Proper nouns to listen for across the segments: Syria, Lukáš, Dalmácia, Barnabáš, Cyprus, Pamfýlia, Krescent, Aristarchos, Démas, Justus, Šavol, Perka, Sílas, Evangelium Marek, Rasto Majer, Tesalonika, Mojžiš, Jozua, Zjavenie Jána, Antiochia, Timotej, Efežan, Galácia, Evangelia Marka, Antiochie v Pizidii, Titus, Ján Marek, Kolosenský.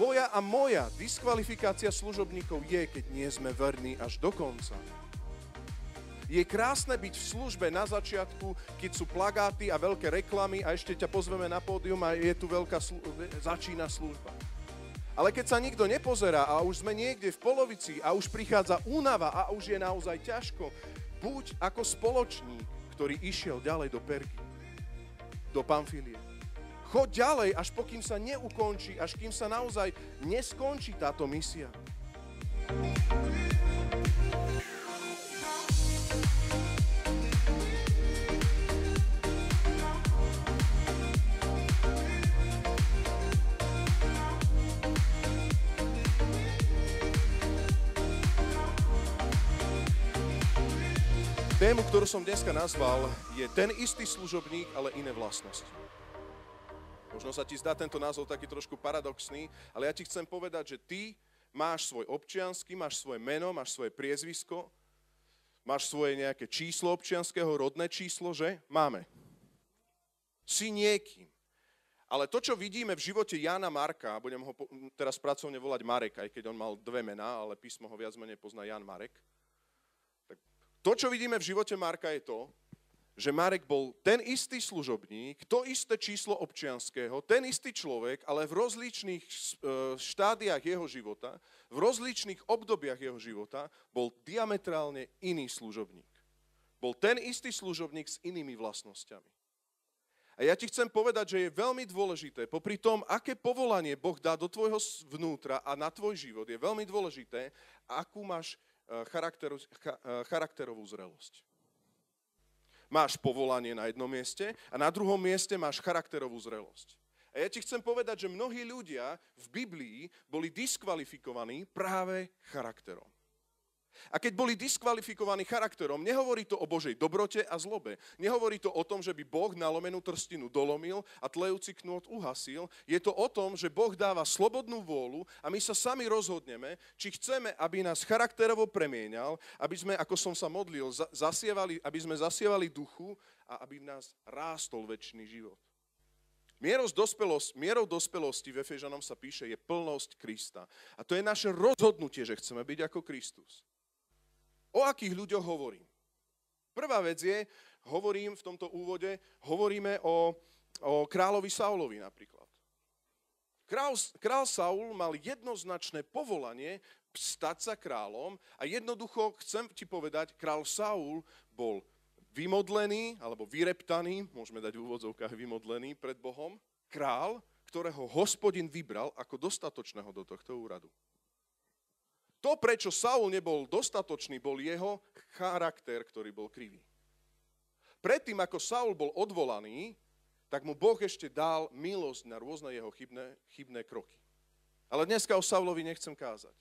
Tvoja a moja diskvalifikácia služobníkov je, keď nie sme verní až do konca. Je krásne byť v službe na začiatku, keď sú plagáty a veľké reklamy a ešte ťa pozveme na pódium a je tu začína služba. Ale keď sa nikto nepozerá a už sme niekde v polovici a už prichádza únava a už je naozaj ťažko, buď ako spoločník, ktorý išiel ďalej do Perky, do Pamfýlie. Choď ďalej, až pokým sa neukončí, až kým sa naozaj neskončí táto misia. Tému, ktorú som dneska nazval, je ten istý služobník, ale iné vlastnosti. Možno sa ti zdá tento názov taký trošku paradoxný, ale ja ti chcem povedať, že ty máš svoj občiansky, máš svoje meno, máš svoje priezvisko, máš svoje nejaké číslo občianskeho, rodné číslo, že? Máme. Si niekým. Ale to, čo vidíme v živote Jána Marka, budem ho teraz pracovne volať Marek, aj keď on mal dve mená, ale písmo ho viac menej pozná Ján Marek. To, čo vidíme v živote Marka, je to, že Marek bol ten istý služobník, to isté číslo občianskeho, ten istý človek, ale v rozličných štádiách jeho života, v rozličných obdobiach jeho života bol diametrálne iný služobník. Bol ten istý služobník s inými vlastnosťami. A ja ti chcem povedať, že je veľmi dôležité, popri tom, aké povolanie Boh dá do tvojho vnútra a na tvoj život, je veľmi dôležité, akú máš charakterovú zrelosť. Máš povolanie na jednom mieste a na druhom mieste máš charakterovú zrelosť. A ja ti chcem povedať, že mnohí ľudia v Biblii boli diskvalifikovaní práve charakterom. A keď boli diskvalifikovaní charakterom, nehovorí to o Božej dobrote a zlobe. Nehovorí to o tom, že by Boh nalomenú trstinu dolomil a tlejúci knôt uhasil. Je to o tom, že Boh dáva slobodnú vôľu a my sa sami rozhodneme, či chceme, aby nás charakterovo premieňal, aby sme, ako som sa modlil, aby sme zasievali duchu a aby v nás rástol večný život. Mierou dospelosti v Efežanom sa píše, je plnosť Krista. A to je naše rozhodnutie, že chceme byť ako Kristus. O akých ľuďoch hovorím? Prvá vec je, hovoríme o kráľovi Saulovi napríklad. Král Saul mal jednoznačné povolanie stať sa kráľom a jednoducho chcem ti povedať, král Saul bol vymodlený, alebo vyreptaný, môžeme dať v úvodzovkách vymodlený pred Bohom, král, ktorého Hospodin vybral ako dostatočného do tohto úradu. To, prečo Saul nebol dostatočný, bol jeho charakter, ktorý bol krivý. Predtým, ako Saul bol odvolaný, tak mu Boh ešte dal milosť na rôzne jeho chybné kroky. Ale dneska o Saulovi nechcem kázať.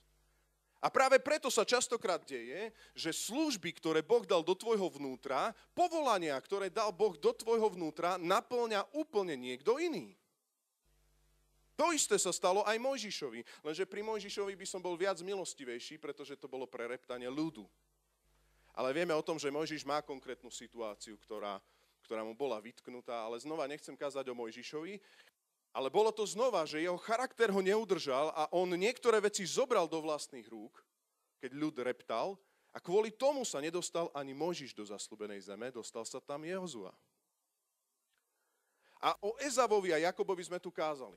A práve preto sa častokrát deje, že služby, ktoré Boh dal do tvojho vnútra, povolania, ktoré dal Boh do tvojho vnútra, naplňa úplne niekto iný. To isté sa stalo aj Mojžišovi, lenže pri Mojžišovi by som bol viac milostivejší, pretože to bolo prereptanie ľudu. Ale vieme o tom, že Mojžiš má konkrétnu situáciu, ktorá mu bola vytknutá, ale znova nechcem kázať o Mojžišovi, ale bolo to znova, že jeho charakter ho neudržal a on niektoré veci zobral do vlastných rúk, keď ľud reptal a kvôli tomu sa nedostal ani Mojžiš do zasľúbenej zeme, dostal sa tam Jozua. A o Ezavovi a Jakobovi sme tu kázali.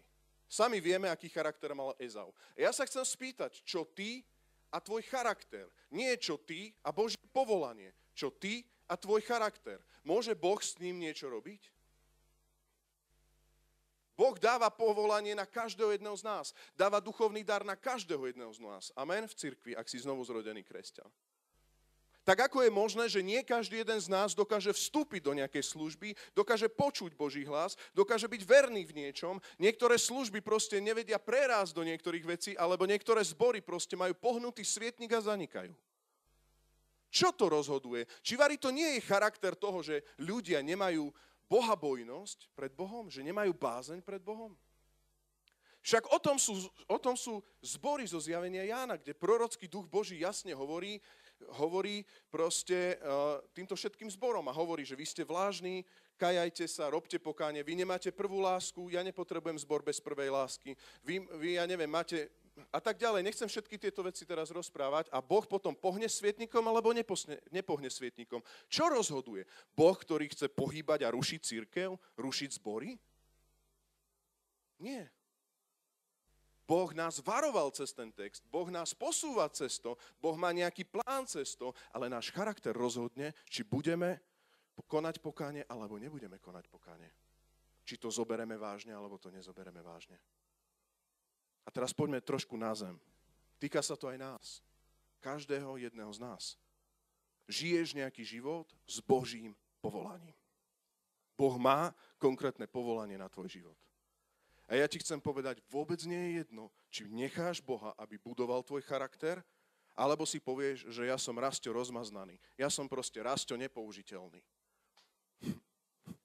Sami vieme, aký charakter mal Ezau. Ja sa chcem spýtať, čo ty a tvoj charakter. Nie čo ty a Božie povolanie. Čo ty a tvoj charakter. Môže Boh s ním niečo robiť? Boh dáva povolanie na každého jedného z nás. Dáva duchovný dar na každého jedného z nás. Amen v cirkvi, ak si znovu zrodený kresťan. Tak ako je možné, že nie každý jeden z nás dokáže vstúpiť do nejakej služby, dokáže počuť Boží hlas, dokáže byť verný v niečom, niektoré služby proste nevedia prerásť do niektorých vecí, alebo niektoré zbory proste majú pohnutý svietnik a zanikajú. Čo to rozhoduje? Či vari to nie je charakter toho, že ľudia nemajú bohabojnosť pred Bohom, že nemajú bázeň pred Bohom? Však o tom sú zbory zo Zjavenia Jána, kde prorocký duch Boží jasne hovorí, hovorí proste týmto všetkým zborom a hovorí, že vy ste vlážni, kajajte sa, robte pokánie, vy nemáte prvú lásku, ja nepotrebujem zbor bez prvej lásky, vy ja neviem, máte... A tak ďalej, nechcem všetky tieto veci teraz rozprávať a Boh potom pohne svietnikom alebo nepohne svietnikom. Čo rozhoduje? Boh, ktorý chce pohýbať a rušiť cirkev, rušiť zbory? Nie. Boh nás varoval cez ten text, Boh nás posúva cez to, Boh má nejaký plán cez to, ale náš charakter rozhodne, či budeme konať pokánie alebo nebudeme konať pokánie. Či to zobereme vážne alebo to nezobereme vážne. A teraz poďme trošku na zem. Týka sa to aj nás. Každého jedného z nás. Žiješ nejaký život s Božím povolaním. Boh má konkrétne povolanie na tvoj život. A ja ti chcem povedať, vôbec nie je jedno, či necháš Boha, aby budoval tvoj charakter, alebo si povieš, že ja som Rasto rozmaznaný. Ja som proste Rasto nepoužiteľný.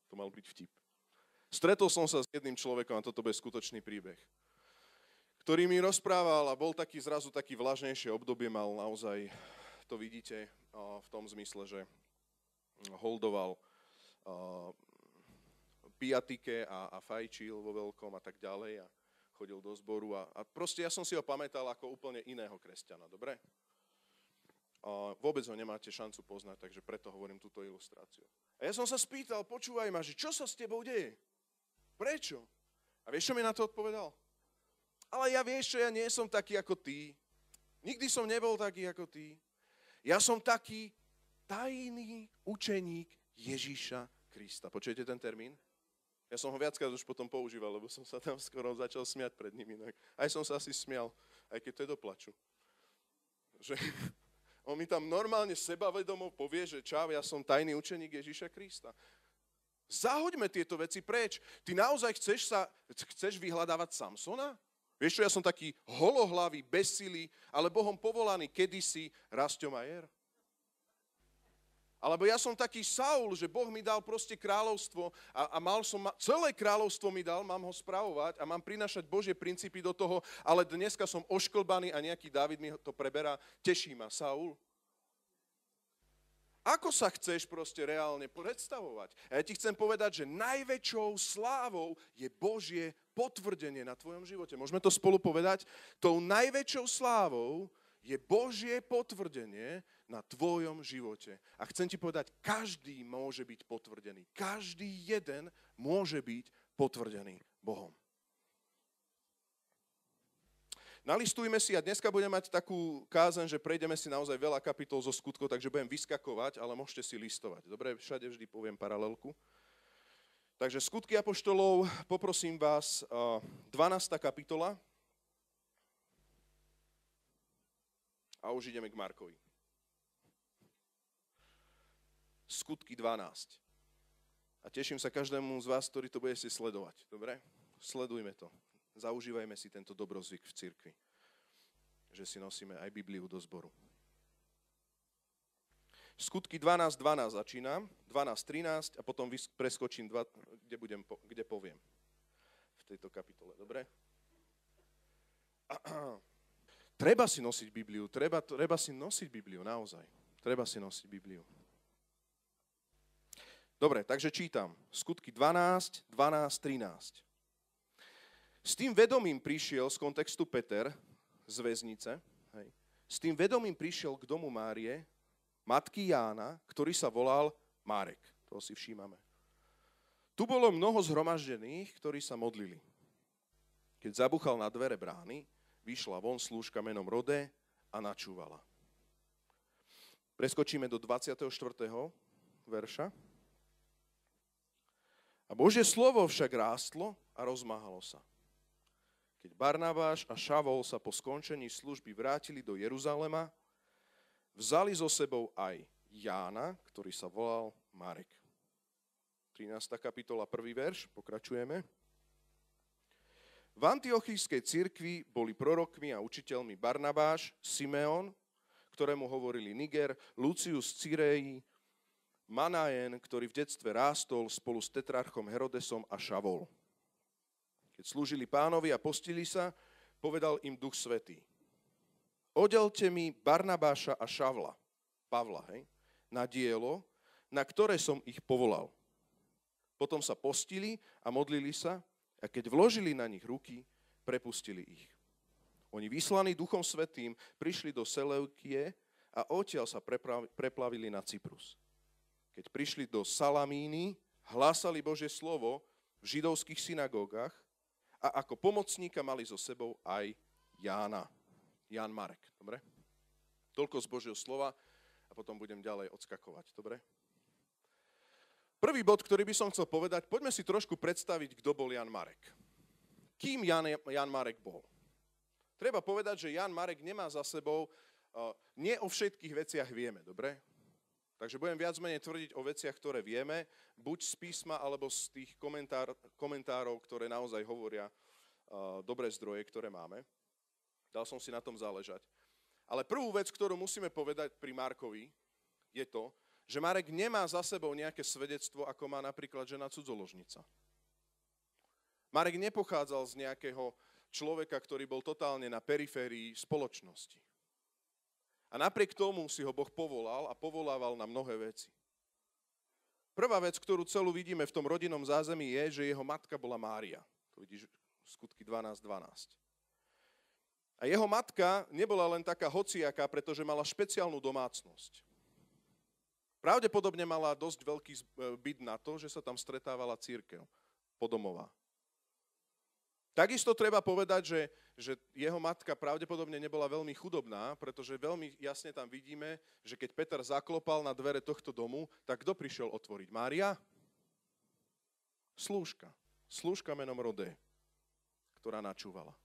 To mal byť vtip. Stretol som sa s jedným človekom, a toto bude skutočný príbeh, ktorý mi rozprával a bol taký zrazu taký vlažnejšie obdobie, mal naozaj, to vidíte, v tom zmysle, že holdoval pijatike a fajčil vo veľkom a tak ďalej a chodil do zboru a proste ja som si ho pamätal ako úplne iného kresťana, dobre? Vôbec ho nemáte šancu poznať, takže preto hovorím túto ilustráciu. A ja som sa spýtal, počúvaj ma, že čo sa s tebou deje? Prečo? A vieš, čo mi na to odpovedal? Ale ja vieš čo, ja nie som taký ako ty. Nikdy som nebol taký ako ty. Ja som taký tajný učeník Ježíša Krista. Počujete ten termín? Ja som ho viackrát už potom používal, lebo som sa tam skoro začal smiať pred ním inak. Aj som sa asi smial, aj keď to je do plaču. Že on mi tam normálne sebavedomo povie, že čau, ja som tajný učeník Ježíša Krista. Zahoďme tieto veci preč. Ty naozaj chceš vyhľadávať Samsona? Vieš čo, ja som taký holohlavý, bez sily, ale Bohom povolaný kedysi Rasto Majer. Alebo ja som taký Saul, že Boh mi dal proste kráľovstvo a mal som, celé kráľovstvo mi dal, mám ho spravovať a mám prinášať Božie princípy do toho, ale dneska som ošklbaný a nejaký Dávid mi to preberá, teší ma Saul. Ako sa chceš proste reálne predstavovať? A ja ti chcem povedať, že najväčšou slávou je Božie potvrdenie na tvojom živote. Môžeme to spolu povedať? Tou najväčšou slávou je Božie potvrdenie na tvojom živote. A chcem ti povedať, každý môže byť potvrdený. Každý jeden môže byť potvrdený Bohom. Nalistujme si, a dneska budem mať takú kázeň, že prejdeme si naozaj veľa kapitol zo skutkov, takže budem vyskakovať, ale môžete si listovať. Dobre, všade vždy poviem paralelku. Takže skutky apoštolov, poprosím vás, 12. kapitola. A už ideme k Markovi. Skutky 12. A teším sa každému z vás, ktorý to budete sledovať. Dobre? Sledujme to. Zaužívajme si tento dobrozvyk v cirkvi, že si nosíme aj Bibliu do zboru. Skutky 12.12 začínam, 12.13 a potom preskočím, kde poviem v tejto kapitole. Dobre? Treba si nosiť Bibliu, treba si nosiť Bibliu, naozaj. Treba si nosiť Bibliu. Dobre, takže čítam. Skutky 12.12.13. S tým vedomím prišiel z kontextu Peter z väznice, hej. S tým vedomím prišiel k domu Márie, matky Jána, ktorý sa volal Marek. To si všímame. Tu bolo mnoho zhromaždených, ktorí sa modlili. Keď zabuchal na dvere brány, vyšla von slúžka menom Rodé a načúvala. Preskočíme do 24. verša. A Božie slovo však rástlo a rozmáhalo sa. Keď Barnabáš a Šavol sa po skončení služby vrátili do Jeruzalema, vzali so sebou aj Jána, ktorý sa volal Marek. 13. kapitola, 1. verš, pokračujeme. V antiochijskej cirkvi boli prorokmi a učiteľmi Barnabáš, Simeon, ktorému hovorili Niger, Lucius Cirei, Manaen, ktorý v detstve rástol spolu s tetrarchom Herodesom a Šavol. Keď slúžili Pánovi a postili sa, povedal im Duch Svätý: Oddelte mi Barnabáša a Šavla Pavla, hej, na dielo, na ktoré som ich povolal. Potom sa postili a modlili sa a keď vložili na nich ruky, prepustili ich. Oni vyslaní Duchom Svätým prišli do Seleukie a odtiaľ sa preplavili na Cyprus. Keď prišli do Salamíny, hlásali Božie slovo v židovských synagógach a ako pomocníka mali so sebou aj Jána. Ján Marek, dobre? Toľko z Božieho slova a potom budem ďalej odskakovať, dobre? Prvý bod, ktorý by som chcel povedať, poďme si trošku predstaviť, kto bol Ján Marek. Kým Ján Marek bol? Treba povedať, že Ján Marek nemá za sebou, nie o všetkých veciach vieme, dobre? Takže budem viac menej tvrdiť o veciach, ktoré vieme, buď z písma, alebo z tých komentárov, ktoré naozaj hovoria dobré zdroje, ktoré máme. Dal som si na tom záležať. Ale prvú vec, ktorú musíme povedať pri Markovi, je to, že Marek nemá za sebou nejaké svedectvo, ako má napríklad žena cudzoložnica. Marek nepochádzal z nejakého človeka, ktorý bol totálne na periférii spoločnosti. A napriek tomu si ho Boh povolal a povolával na mnohé veci. Prvá vec, ktorú celú vidíme v tom rodinnom zázemí, je, že jeho matka bola Mária. To vidíš v skutky 12:12. A jeho matka nebola len taká hociaká, pretože mala špeciálnu domácnosť. Pravdepodobne mala dosť veľký byt na to, že sa tam stretávala cirkev podomová. Takisto treba povedať, že jeho matka pravdepodobne nebola veľmi chudobná, pretože veľmi jasne tam vidíme, že keď Peter zaklopal na dvere tohto domu, tak kto prišiel otvoriť? Mária? Slúžka. Slúžka menom Rodé, ktorá načúvala.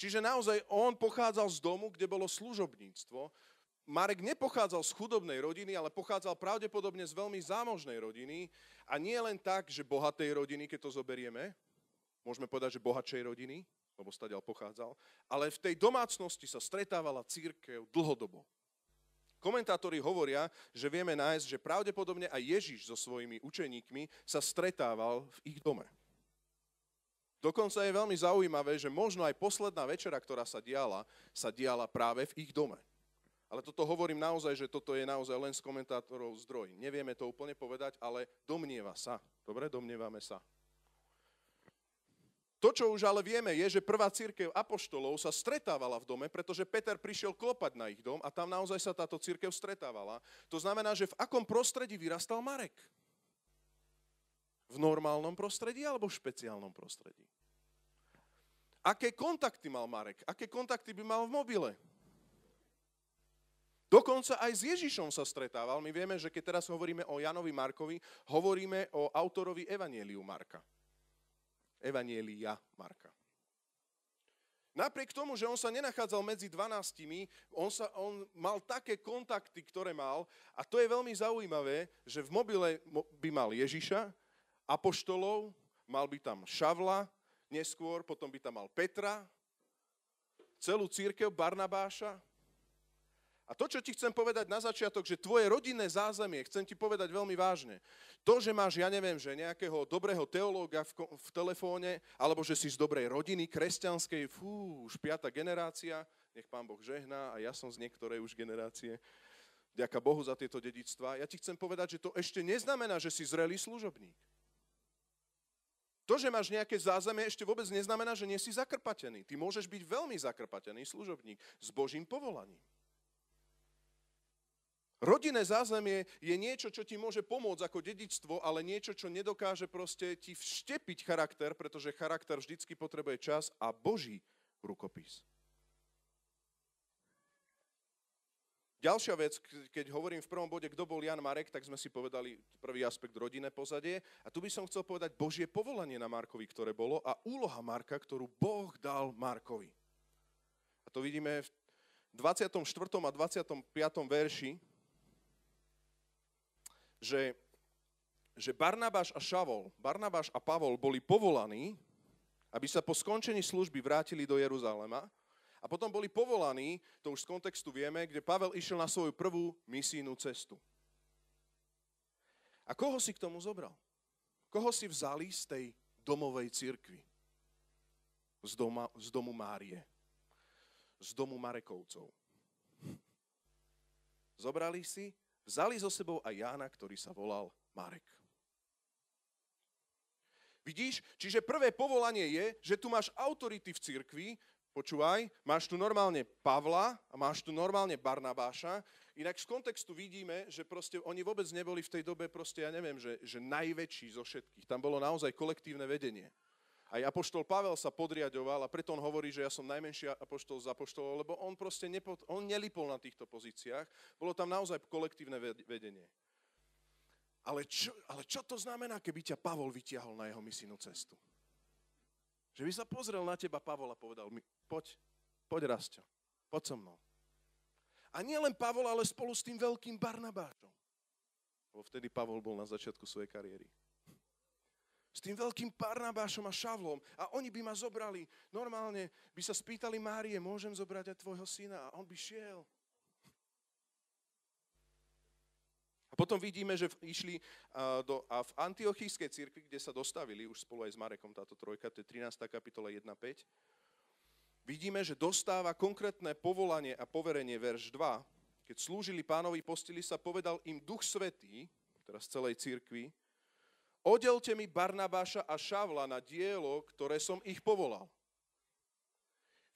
Čiže naozaj on pochádzal z domu, kde bolo služobníctvo. Marek nepochádzal z chudobnej rodiny, ale pochádzal pravdepodobne z veľmi zámožnej rodiny. A nie len tak, že bohatej rodiny, keď to zoberieme, môžeme povedať, že bohatšej rodiny, lebo stadiaľ pochádzal, ale v tej domácnosti sa stretávala cirkev dlhodobo. Komentátori hovoria, že vieme nájsť, že pravdepodobne aj Ježiš so svojimi učeníkmi sa stretával v ich dome. Dokonca je veľmi zaujímavé, že možno aj posledná večera, ktorá sa diala práve v ich dome. Ale toto hovorím naozaj, že toto je naozaj len z komentátorov zdroj. Nevieme to úplne povedať, ale domnieva sa. Dobre, domnievame sa. To, čo už ale vieme, je, že prvá cirkev apoštolov sa stretávala v dome, pretože Peter prišiel klopať na ich dom a tam naozaj sa táto cirkev stretávala. To znamená, že v akom prostredí vyrastal Marek? V normálnom prostredí alebo v špeciálnom prostredí? Aké kontakty mal Marek? Aké kontakty by mal v mobile? Dokonca aj s Ježišom sa stretával. My vieme, že keď teraz hovoríme o Janovi Markovi, hovoríme o autorovi Evangeliu Marka. Evangelia Marka. Napriek tomu, že on sa nenachádzal medzi 12, on mal také kontakty, ktoré mal, a to je veľmi zaujímavé, že v mobile by mal Ježiša, apoštolov, mal by tam Šavla, neskôr potom by tam mal Petra, celú cirkev Barnabáša. A to, čo ti chcem povedať na začiatok, že tvoje rodinné zázemie, chcem ti povedať veľmi vážne, to, že máš, ja neviem, že nejakého dobrého teológa v telefóne, alebo že si z dobrej rodiny kresťanskej, už 5. generácia, nech Pán Boh žehná, a ja som z niektorej už generácie, vďaka Bohu za tieto dedičstvá. Ja ti chcem povedať, že to ešte neznamená, že si zrelý služobník. To, že máš nejaké zázemie, ešte vôbec neznamená, že nie si zakrpatený. Ty môžeš byť veľmi zakrpatený služobník s Božím povolaním. Rodinné zázemie je niečo, čo ti môže pomôcť ako dedičstvo, ale niečo, čo nedokáže proste ti vštepiť charakter, pretože charakter vždycky potrebuje čas a Boží rukopis. Ďalšia vec, keď hovorím v prvom bode, kto bol Ján Marek, tak sme si povedali prvý aspekt rodinné pozadie. A tu by som chcel povedať Božie povolanie na Markovi, ktoré bolo, a úloha Marka, ktorú Boh dal Markovi. A to vidíme v 24. a 25. verši, že Barnabáš a Pavol boli povolaní, aby sa po skončení služby vrátili do Jeruzalema, a potom boli povolaní, to už z kontextu vieme, kde Pavel išiel na svoju prvú misijnú cestu. A koho si k tomu zobral? Koho si vzali z tej domovej cirkvi? Z domu Márie. Z domu Marekovcov. Zobrali si, vzali so sebou aj Jána, ktorý sa volal Marek. Vidíš? Čiže prvé povolanie je, že tu máš autority v cirkvi, počúvaj, máš tu normálne Pavla a máš tu normálne Barnabáša, inak z kontextu vidíme, že proste oni vôbec neboli v tej dobe proste, ja neviem, že najväčší zo všetkých. Tam bolo naozaj kolektívne vedenie. Aj apoštol Pavel sa podriaďoval a preto on hovorí, že ja som najmenší apoštol z apoštolov, lebo on proste on nelipol na týchto pozíciách. Bolo tam naozaj kolektívne vedenie. Ale čo to znamená, keby ťa Pavol vytiahol na jeho misijnú cestu? Že by sa pozrel na teba Pavol a povedal mi, poď Rasťo, poď so mnou. A nie len Pavol, ale spolu s tým veľkým Barnabášom. Lebo vtedy Pavol bol na začiatku svojej kariéry. S tým veľkým Barnabášom a Šavlom. A oni by ma zobrali. Normálne by sa spýtali Márie, môžem zobrať aj tvojho syna? A on by šiel. A potom vidíme, že išli v antiochijskej cirkvi, kde sa dostavili, už spolu aj s Marekom táto trojka, to je 13. kapitola 1.5. Vidíme, že dostáva konkrétne povolanie a poverenie, verš 2. Keď slúžili Pánovi, postili sa, povedal im Duch Svätý, teraz celej cirkvi, odelte mi Barnabáša a Šavla na dielo, ktoré som ich povolal.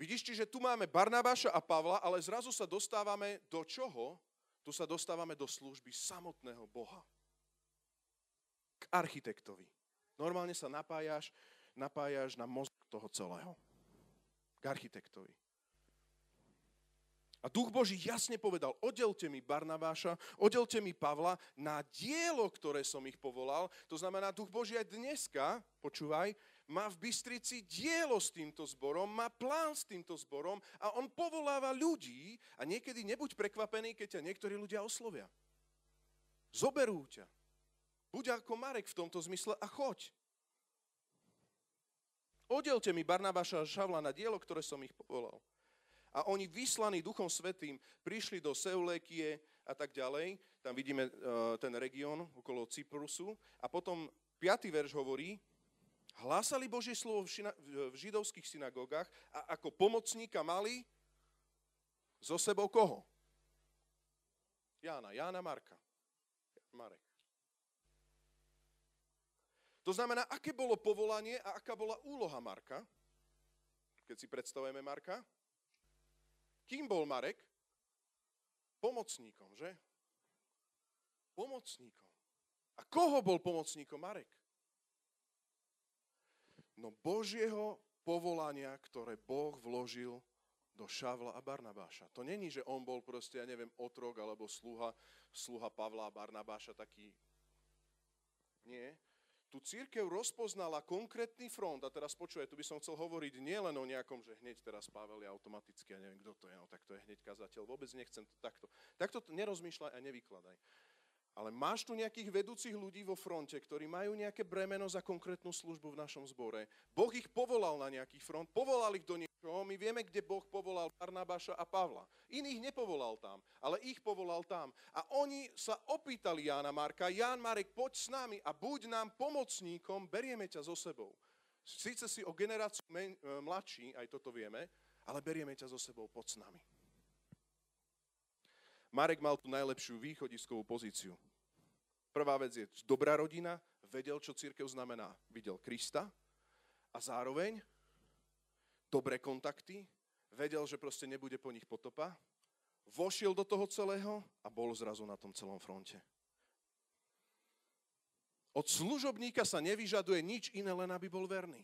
Vidíš, čiže tu máme Barnabáša a Pavla, ale zrazu sa dostávame do čoho? Tu sa dostávame do služby samotného Boha. K architektovi. Normálne sa napájaš na mozg toho celého. K architektovi. A Duch Boží jasne povedal, oddelte mi Barnabáša, oddelte mi Pavla na dielo, ktoré som ich povolal. To znamená, Duch Boží aj dneska, počúvaj, má v Bystrici dielo s týmto zborom, má plán s týmto zborom a on povoláva ľudí a niekedy nebuď prekvapený, keď ťa niektorí ľudia oslovia. Zoberú ťa. Buď ako Marek v tomto zmysle a choď. Oddelte mi Barnabáša a Šavla na dielo, ktoré som ich povolal. A oni vyslaní Duchom Svätým prišli do Seulékie a tak ďalej. Tam vidíme ten región okolo Cyprusu. A potom 5. verš hovorí, hlásali Božie slovo v židovských synagógach a ako pomocníka mali so sebou koho? Jána Marka. Marek. To znamená, aké bolo povolanie a aká bola úloha Marka, keď si predstavujeme Marka. Kým bol Marek? Pomocníkom, že? Pomocníkom. A koho bol pomocníkom Marek? No Božieho povolania, ktoré Boh vložil do Šavla a Barnabáša. To není, že on bol proste, ja neviem, otrok alebo sluha Pavla a Barnabáša taký. Nie. Tu cirkev rozpoznala konkrétny front, a teraz počuje, tu by som chcel hovoriť nielen o nejakom, že hneď teraz Pavel je automaticky, ja neviem, kto to je, no tak to je hneď kazateľ, vôbec nechcem to takto. Takto nerozmýšľaj a nevykladaj. Ale máš tu nejakých vedúcich ľudí vo fronte, ktorí majú nejaké bremeno za konkrétnu službu v našom zbore. Boh ich povolal na nejaký front, povolal ich do niečoho, my vieme, kde Boh povolal Barnabáša a Pavla. Iných nepovolal tam, ale ich povolal tam. A oni sa opýtali Jána Marka, Ján Marek, poď s nami a buď nám pomocníkom, berieme ťa so sebou. Síce si o generáciu mladší, aj toto vieme, ale berieme ťa so sebou, poď s nami. Marek mal tú najlepšiu východiskovú pozíciu. Prvá vec je dobrá rodina, vedel, čo cirkev znamená. Videl Krista a zároveň dobré kontakty, vedel, že proste nebude po nich potopa, vošiel do toho celého a bol zrazu na tom celom fronte. Od služobníka sa nevyžaduje nič iné, len aby bol verný.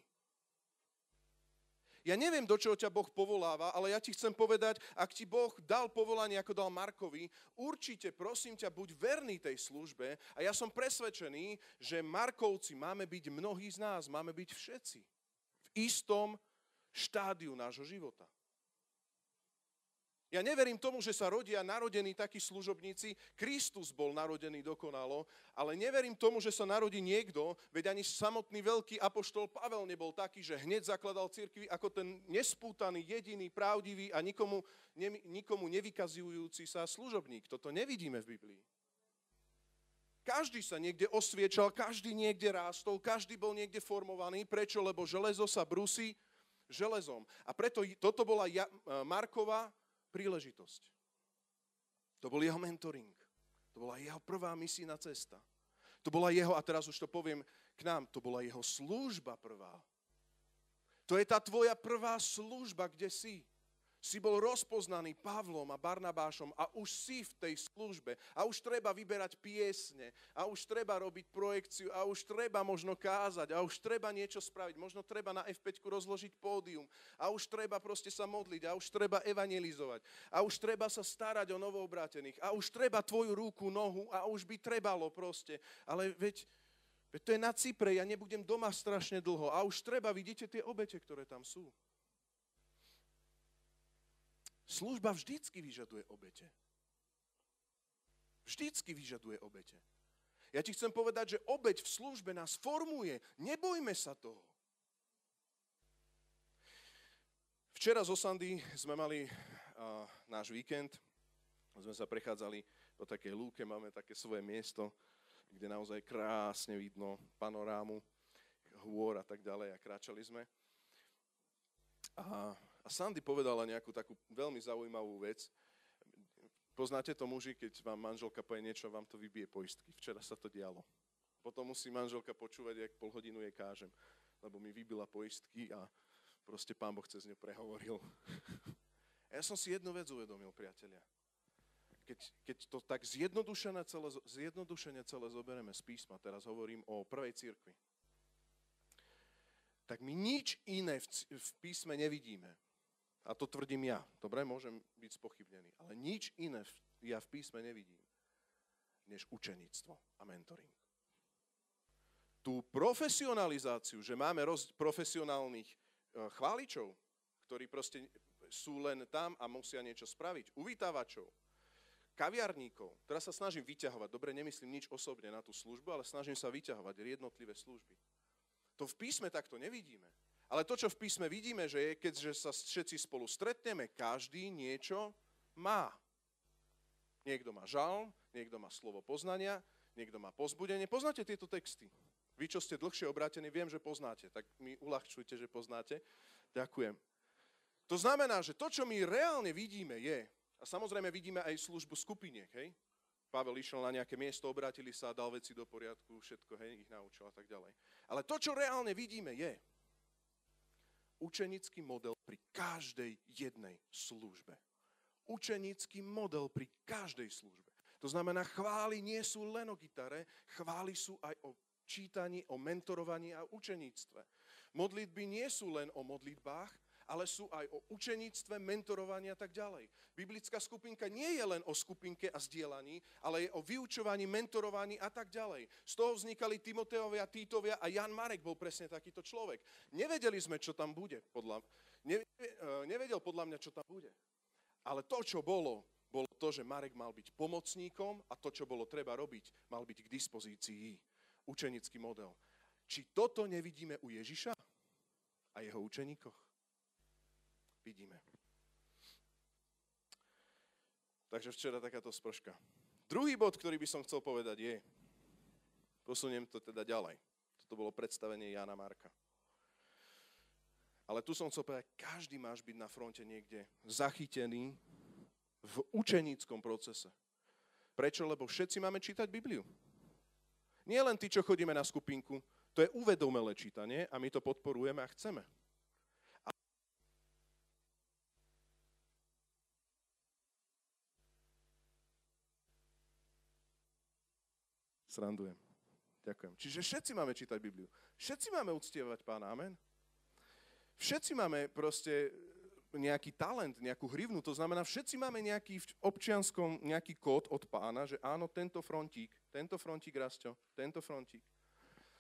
Ja neviem, do čoho ťa Boh povoláva, ale ja ti chcem povedať, ak ti Boh dal povolanie, ako dal Markovi, určite, prosím ťa, buď verný tej službe a ja som presvedčený, že Markovci máme byť mnohí z nás, máme byť všetci v istom štádiu nášho života. Ja neverím tomu, že sa rodia narodení takí služobníci. Kristus bol narodený dokonalo, ale neverím tomu, že sa narodí niekto, veď ani samotný veľký apoštol Pavel nebol taký, že hneď zakladal cirkvi ako ten nespútaný, jediný, pravdivý a nikomu nevykazujúci sa služobník. Toto nevidíme v Biblii. Každý sa niekde osviečal, každý niekde rástol, každý bol niekde formovaný. Prečo? Lebo železo sa brusí železom. A preto toto bola Markova príležitosť. To bol jeho mentoring. To bola jeho prvá misijná cesta. To bola jeho, a teraz už to poviem k nám, to bola jeho služba prvá. To je tá tvoja prvá služba, kde si. Si bol rozpoznaný Pavlom a Barnabášom a už si v tej službe. A už treba vyberať piesne. A už treba robiť projekciu. A už treba možno kázať. A už treba niečo spraviť. Možno treba na F5-ku rozložiť pódium. A už treba proste sa modliť. A už treba evangelizovať. A už treba sa starať o novoobrátených. A už treba tvoju ruku, nohu. A už by trebalo proste. Ale veď to je na Cypre. Ja nebudem doma strašne dlho. A už treba, vidíte tie obete, ktoré tam sú. Služba vždycky vyžaduje obete. Vždycky vyžaduje obete. Ja ti chcem povedať, že obeť v službe nás formuje. Nebojme sa toho. Včera zo Sandy sme mali náš víkend. Sme sa prechádzali po takej lúke. Máme také svoje miesto, kde naozaj krásne vidno panorámu, hôr a tak ďalej. A kráčali sme. A Sandy povedala nejakú takú veľmi zaujímavú vec. Poznáte to, muži, keď vám manželka povie niečo, vám to vybije poistky. Včera sa to dialo. Potom musí manželka počúvať, jak pol hodinu jej kážem, lebo mi vybila poistky a proste Pán Boh cez ňu prehovoril. Ja som si jednu vec uvedomil, priatelia. Keď to tak zjednodušene celé zoberieme z písma, teraz hovorím o prvej cirkvi, tak my nič iné v písme nevidíme. A to tvrdím ja. Dobre, môžem byť spochybnený. Ale nič iné ja v písme nevidím, než učeníctvo a mentoring. Tú profesionalizáciu, že máme profesionálnych chváličov, ktorí proste sú len tam a musia niečo spraviť, uvítavačov, kaviarníkov. Teraz sa snažím vyťahovať. Dobre, nemyslím nič osobne na tú službu, ale snažím sa vyťahovať jednotlivé služby. To v písme takto nevidíme. Ale to, čo v písme vidíme, že je, keďže sa všetci spolu stretneme, každý niečo má. Niekto má žalm, niekto má slovo poznania, niekto má povzbudenie. Poznáte tieto texty? Vy, čo ste dlhšie obrátení, viem, že poznáte. Tak mi uľahčujte, že poznáte. Ďakujem. To znamená, že to, čo my reálne vidíme, je, a samozrejme vidíme aj službu skupiniek, hej? Pavel išiel na nejaké miesto, obrátili sa, dal veci do poriadku, všetko, hej, ich naučil a tak ďalej. Ale to, čo reálne vidíme, je učenický model pri každej jednej službe. Učenický model pri každej službe. To znamená, chvály nie sú len o gitare, chvály sú aj o čítaní, o mentorovaní a učeníctve. Modlitby nie sú len o modlitbách, ale sú aj o učeníctve, mentorovaní a tak ďalej. Biblická skupinka nie je len o skupinke a zdieľaní, ale je o vyučovaní, mentorovaní a tak ďalej. Z toho vznikali Timoteovia, Títovia a Ján Marek bol presne takýto človek. Nevedeli sme, čo tam bude. Nevedel podľa mňa, čo tam bude. Ale to, čo bolo to, že Marek mal byť pomocníkom a to, čo bolo treba robiť, mal byť k dispozícii. Učenický model. Či toto nevidíme u Ježiša a jeho učeníkoch? Vidíme. Takže včera takáto sprška. Druhý bod, ktorý by som chcel povedať je, posuniem to teda ďalej. Toto bolo predstavenie Jána Marka. Ale tu som chcel povedať, každý máš byť na fronte niekde zachytený v učeníckom procese. Prečo? Lebo všetci máme čítať Bibliu. Nie len tí, čo chodíme na skupinku. To je uvedomelé čítanie a my to podporujeme a chceme. Srandujem. Ďakujem. Čiže všetci máme čítať Bibliu. Všetci máme uctievať Pána. Amen. Všetci máme proste nejaký talent, nejakú hrivnu. To znamená, všetci máme nejaký v občianskom nejaký kód od Pána, že áno, tento frontík, Rasto, tento frontík.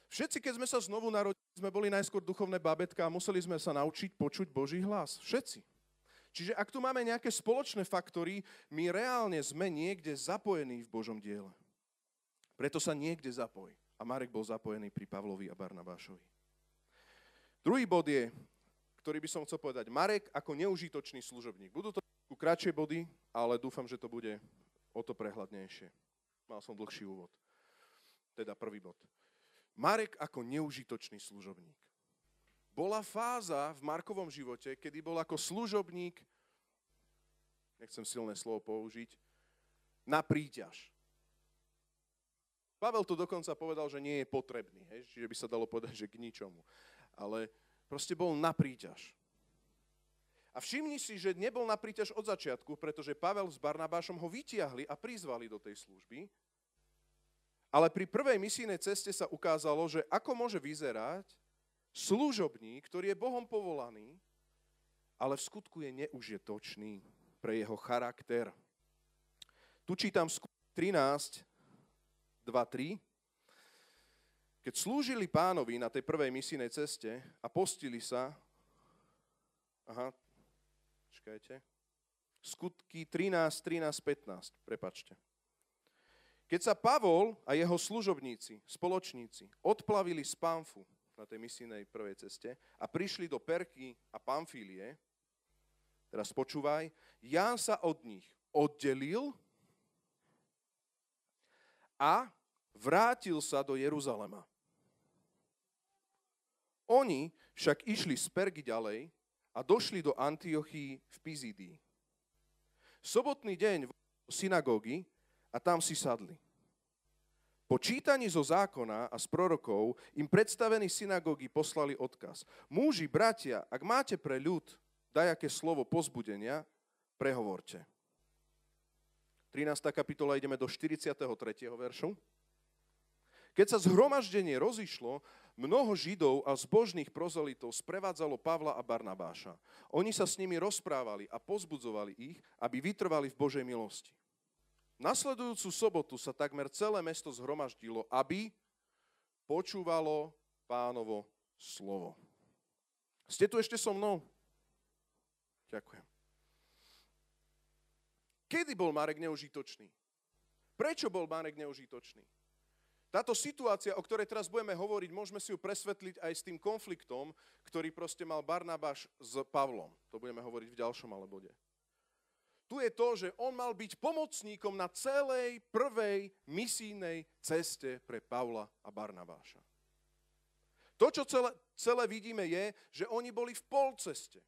Všetci, keď sme sa znovu narodili, sme boli najskôr duchovné babetka a museli sme sa naučiť počuť Boží hlas. Všetci. Čiže ak tu máme nejaké spoločné faktory, my reálne sme niekde zapojení v Božom diele. Preto sa niekde zapoj. A Marek bol zapojený pri Pavlovi a Barnabášovi. Druhý bod je, ktorý by som chcel povedať, Marek ako neužitočný služobník. Budú to kratšie body, ale dúfam, že to bude o to prehľadnejšie. Mal som dlhší úvod. Teda prvý bod. Marek ako neužitočný služobník. Bola fáza v Markovom živote, kedy bol ako služobník, nechcem silné slovo použiť, na príťaž. Pavel tu dokonca povedal, že nie je potrebný, hej? Čiže by sa dalo povedať, že k ničomu. Ale proste bol na príťaž. A všimni si, že nebol na príťaž od začiatku, pretože Pavel s Barnabášom ho vytiahli a prizvali do tej služby. Ale pri prvej misijnej ceste sa ukázalo, že ako môže vyzerať služobník, ktorý je Bohom povolaný, ale v skutku je neužitočný pre jeho charakter. Tu čítam skutky 13, 2, 3. Keď slúžili Pánovi na tej prvej misijnej ceste a postili sa, skutky 13, 15, prepačte. Keď sa Pavol a jeho služobníci, spoločníci, odplavili z Pamfu na tej misijnej prvej ceste a prišli do Perky a Pamfílie, teraz počúvaj, Ján sa od nich oddelil a vrátil sa do Jeruzalema. Oni však išli z Perky ďalej a došli do Antiochii v Pizidii. Sobotný deň v synagógi a tam si sadli. Po čítaní zo zákona a z prorokov im predstavení synagógy poslali odkaz. Múži, bratia, ak máte pre ľud dajaké slovo pozbudenia, prehovorte. 13. kapitola, ideme do 43. veršu. Keď sa zhromaždenie rozišlo, mnoho Židov a zbožných prozelitov sprevádzalo Pavla a Barnabáša. Oni sa s nimi rozprávali a pozbudzovali ich, aby vytrvali v Božej milosti. Nasledujúcu sobotu sa takmer celé mesto zhromaždilo, aby počúvalo Pánovo slovo. Ste tu ešte so mnou? Ďakujem. Kedy bol Marek neužitočný? Prečo bol Marek neužitočný? Táto situácia, o ktorej teraz budeme hovoriť, môžeme si ju presvetliť aj s tým konfliktom, ktorý proste mal Barnabáš s Pavlom. To budeme hovoriť v ďalšom ale bode. Tu je to, že on mal byť pomocníkom na celej prvej misijnej ceste pre Pavla a Barnabáša. To, čo celé vidíme, je, že oni boli v polceste.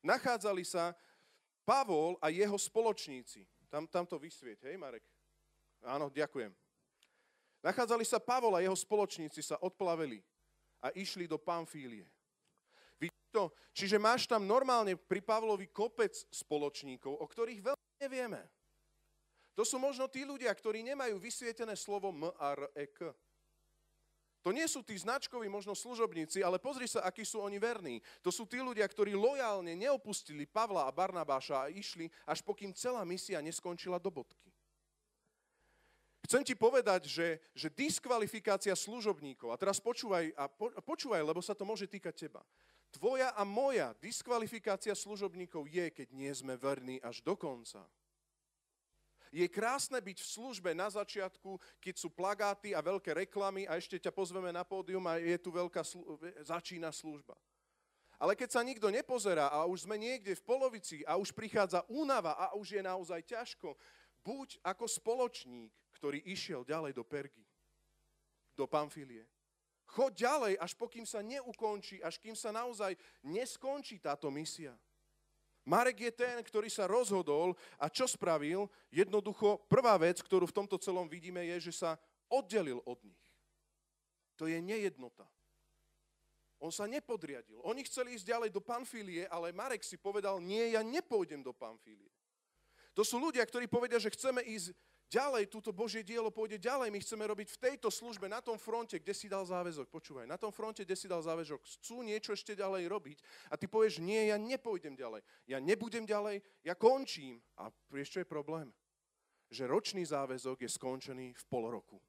Nachádzali sa Pavol a jeho spoločníci. Tam to vysvieť, hej Marek? Áno, ďakujem. Nachádzali sa Pavol a jeho spoločníci, sa odplavili a išli do Pamfílie. To. Čiže máš tam normálne pri Pavlovi kopec spoločníkov, o ktorých veľmi nevieme. To sú možno tí ľudia, ktorí nemajú vysvietené slovo M-R-E-K. To nie sú tí značkoví možno služobníci, ale pozri sa, akí sú oni verní. To sú tí ľudia, ktorí lojálne neopustili Pavla a Barnabáša a išli, až pokým celá misia neskončila do bodky. Chcem ti povedať, že diskvalifikácia služobníkov, a teraz počúvaj, lebo sa to môže týkať teba. Tvoja a moja diskvalifikácia služobníkov je, keď nie sme verní až do konca. Je krásne byť v službe na začiatku, keď sú plagáty a veľké reklamy a ešte ťa pozveme na pódium a je tu začína služba. Ale keď sa nikto nepozerá a už sme niekde v polovici a už prichádza únava a už je naozaj ťažko, buď ako spoločník, ktorý išiel ďalej do Pergy, do Pamfílie. Choď ďalej, až pokým sa neukončí, až kým sa naozaj neskončí táto misia. Marek je ten, ktorý sa rozhodol a čo spravil? Jednoducho, prvá vec, ktorú v tomto celom vidíme, je, že sa oddelil od nich. To je nejednota. On sa nepodriadil. Oni chceli ísť ďalej do Pamfílie, ale Marek si povedal, nie, ja nepôjdem do Pamfílie. To sú ľudia, ktorí povedia, že chceme ísť ďalej, túto Božie dielo pôjde ďalej, my chceme robiť v tejto službe, na tom fronte, kde si dal záväzok. Počúvaj, na tom fronte, kde si dal záväzok, chcú niečo ešte ďalej robiť a ty povieš, nie, ja nepôjdem ďalej, ja nebudem ďalej, ja končím. A ešte je problém, že ročný záväzok je skončený v pol roku.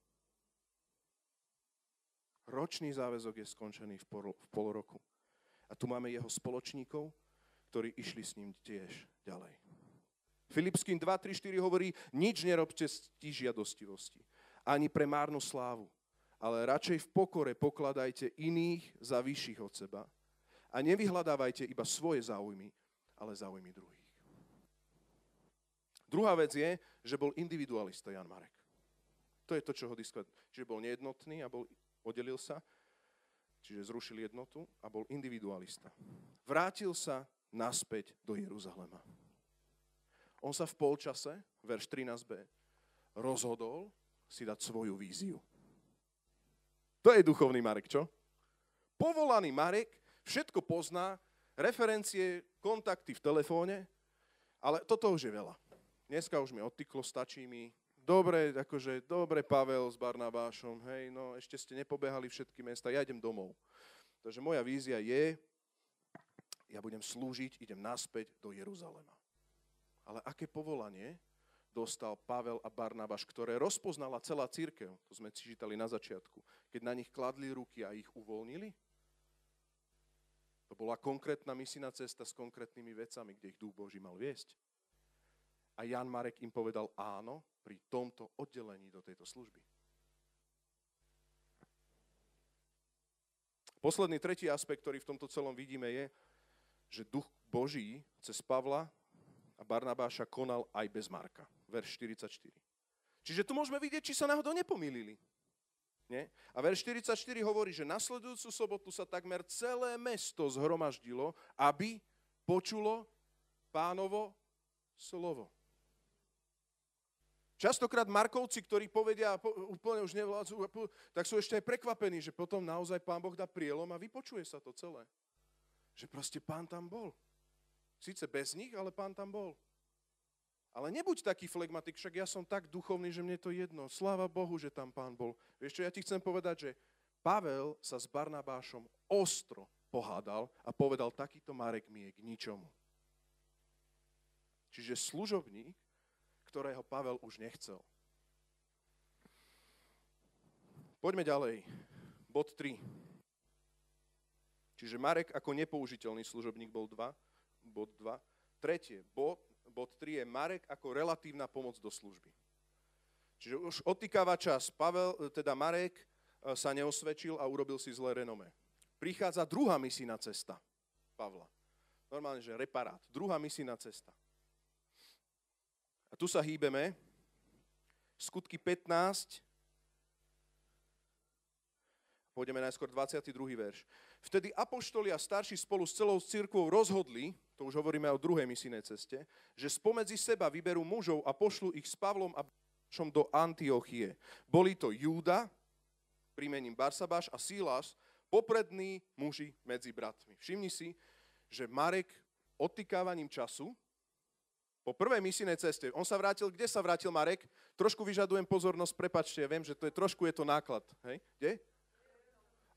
Ročný záväzok je skončený v pol roku. A tu máme jeho spoločníkov, ktorí išli s ním tiež ďalej. Filipským 2:3-4 hovorí, nič nerobte z žiadostivosti, ani pre márnu slávu, ale radšej v pokore pokladajte iných za vyšších od seba a nevyhľadávajte iba svoje záujmy, ale záujmy druhých. Druhá vec je, že bol individualista Ján Marek. To je to, čo ho diskvalifikovalo. Čiže bol nejednotný a oddelil sa, čiže zrušil jednotu a bol individualista. Vrátil sa naspäť do Jeruzalema. On sa v polčase, verš 13b, rozhodol si dať svoju víziu. To je duchovný Marek, čo? Povolaný Marek všetko pozná, referencie, kontakty v telefóne, ale toto už je veľa. Dneska už mi odtyklo, stačí mi. Dobre, akože, dobre Pavel s Barnabášom, hej, no ešte ste nepobehali všetky mesta, ja idem domov. Takže moja vízia je, ja budem slúžiť, idem naspäť do Jeruzalema. Ale aké povolanie dostal Pavel a Barnabáš, ktoré rozpoznala celá cirkev, to sme čítali na začiatku, keď na nich kladli ruky a ich uvoľnili? To bola konkrétna misijná cesta s konkrétnymi vecami, kde ich Duch Boží mal viesť. A Ján Marek im povedal áno pri tomto oddelení do tejto služby. Posledný, tretí aspekt, ktorý v tomto celom vidíme, je, že Duch Boží cez Pavla a Barnabáša konal aj bez Marka. Verš 44. Čiže tu môžeme vidieť, či sa náhodou nepomýlili. Nie? A verš 44 hovorí, že nasledujúcu sobotu sa takmer celé mesto zhromaždilo, aby počulo Pánovo slovo. Častokrát Markovci, ktorí povedia úplne už nevládzu, tak sú ešte aj prekvapení, že potom naozaj Pán Boh dá prielom a vypočuje sa to celé. Že proste Pán tam bol. Sice bez nich, ale Pán tam bol. Ale nebuď taký flegmatik, však ja som tak duchovný, že mne to jedno. Sláva Bohu, že tam Pán bol. Vieš čo, ja ti chcem povedať, že Pavel sa s Barnabášom ostro pohádal a povedal, takýto Marek mi je k ničomu. Čiže služobník, ktorého Pavel už nechcel. Poďme ďalej. Bod 3. Čiže Marek ako nepoužiteľný služobník bol 2. Bod 2. Tretie, bod 3 je Marek ako relatívna pomoc do služby. Čiže už odtýkáva čas. Marek sa neosvedčil a urobil si zlé renomé. Prichádza druhá misijná cesta Pavla. Normálne, že reparát. Druhá misijná cesta. A tu sa hýbeme. Skutky 15. Pôjdeme najskôr 22. verš. Vtedy apoštoli a starší spolu s celou cirkvou rozhodli, to už hovoríme o druhej misijnej ceste, že spomedzi seba vyberú mužov a pošlu ich s Pavlom a Barnabášom do Antiochie. Boli to Júda, príjmením Barsabáš, a Sílas, poprední muži medzi bratmi. Všimni si, že Marek odtykávaním času po prvej misijnej ceste, on sa vrátil, kde sa vrátil Marek? Trošku vyžadujem pozornosť, prepáčte, ja viem, že to je trošku je to náklad. Hej? Kde?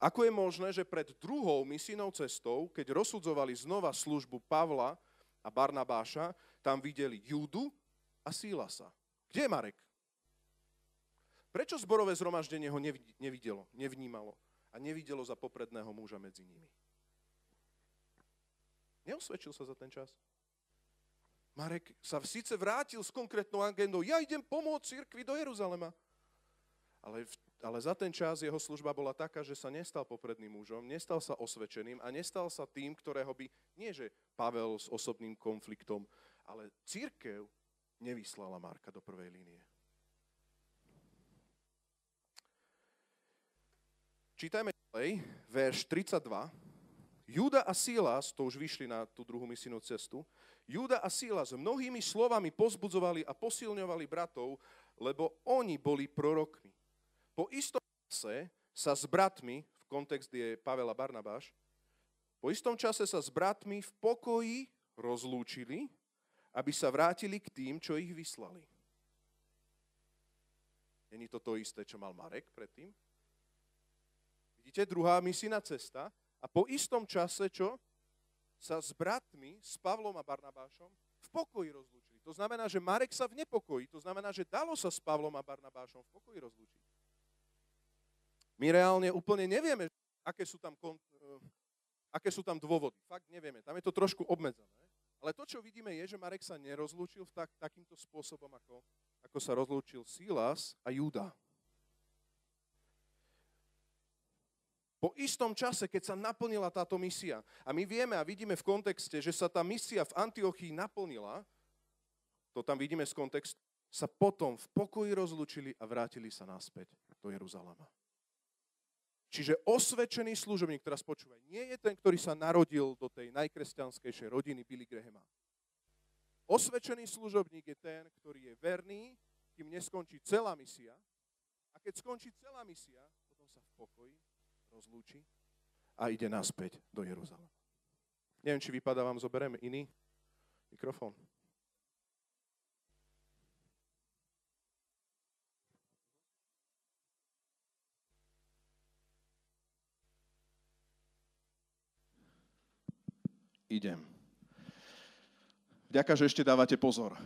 Ako je možné, že pred druhou misijnou cestou, keď rozsudzovali znova službu Pavla a Barnabáša, tam videli Júdu a Sílasa. Kde je Marek? Prečo zborové zhromaždenie ho nevidelo, nevnímalo a nevidelo za popredného muža medzi nimi? Neosvedčil sa za ten čas. Marek sa síce vrátil s konkrétnou agendou, ja idem pomôcť cirkvi do Jeruzalema. Ale za ten čas jeho služba bola taká, že sa nestal popredným mužom, nestal sa osvedčeným a nestal sa tým, ktorého by, nie že Pavel s osobným konfliktom, ale cirkev nevyslala Marka do prvej línie. Čítajme ďalej, verš 32. Júda a Sílas, to už vyšli na tú druhú misijnú cestu, Júda a Sílas mnohými slovami pozbudzovali a posilňovali bratov, lebo oni boli prorokmi. Po istom čase sa s bratmi, v kontext je Pavel a Barnabáš, po istom čase sa s bratmi v pokoji rozlúčili, aby sa vrátili k tým, čo ich vyslali. Není to to isté, čo mal Marek predtým? Vidíte, druhá misijná cesta. A po istom čase, čo? Sa s bratmi, s Pavlom a Barnabášom v pokoji rozlúčili. To znamená, že Marek sa v nepokoji. To znamená, že dalo sa s Pavlom a Barnabášom v pokoji rozlúčiť. My reálne úplne nevieme, aké sú tam dôvody. Fakt nevieme, tam je to trošku obmedzené. Ale to, čo vidíme, je, že Marek sa nerozlúčil takýmto spôsobom, ako sa rozlúčil Sílas a Júda. Po istom čase, keď sa naplnila táto misia, a my vieme a vidíme v kontexte, že sa tá misia v Antiochii naplnila, to tam vidíme z kontextu, sa potom v pokoji rozlúčili a vrátili sa naspäť do Jeruzalema. Čiže osvedčený služobník, teraz počúvaj, nie je ten, ktorý sa narodil do tej najkresťanskejšej rodiny Billy Grahama. Osvedčený služobník je ten, ktorý je verný kým neskončí celá misia. A keď skončí celá misia, potom sa v pokoji rozlúči a ide naspäť do Jeruzalema. Neviem, či vypadá, vám zoberiem iný mikrofón. Idem. Vďaka, že ešte dávate pozor.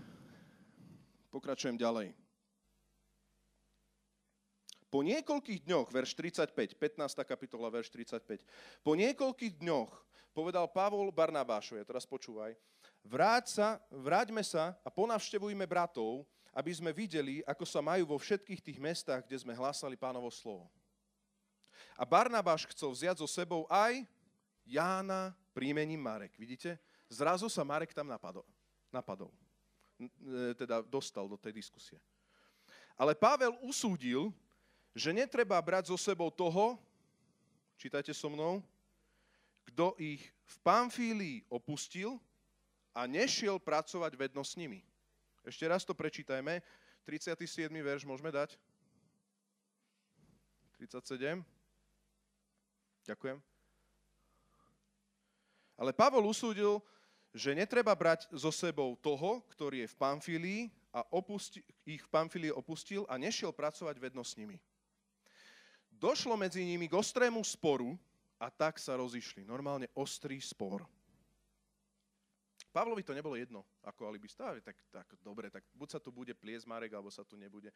Pokračujem ďalej. Po niekoľkých dňoch, verš 35, 15. kapitola, verš 35. Po niekoľkých dňoch povedal Pavol Barnabášovi, teraz počúvaj, vráťme sa a ponavštevujme bratov, aby sme videli, ako sa majú vo všetkých tých mestách, kde sme hlásali Pánovo slovo. A Barnabáš chcel vziať so sebou aj Jána príjmením Marek. Vidíte? Zrazu sa Marek tam napadol. Teda dostal do tej diskusie. Ale Pavel usúdil, že netreba brať so sebou toho, čítajte so mnou, kto ich v Pamfýlii opustil a nešiel pracovať vedno s nimi. Ešte raz to prečítajme. 37. verš môžeme dať. 37. Ďakujem. Ale Pavol usúdil, že netreba brať so sebou toho, ktorý je v Pamfýlii a ich v Pamfýlii opustil a nešiel pracovať vedno s nimi. Došlo medzi nimi k ostrému sporu a tak sa rozišli. Normálne ostrý spor. Pavlovi to nebolo jedno, ako alibista. Tak dobre, tak buď sa tu bude pliesť Marek, alebo sa tu nebude.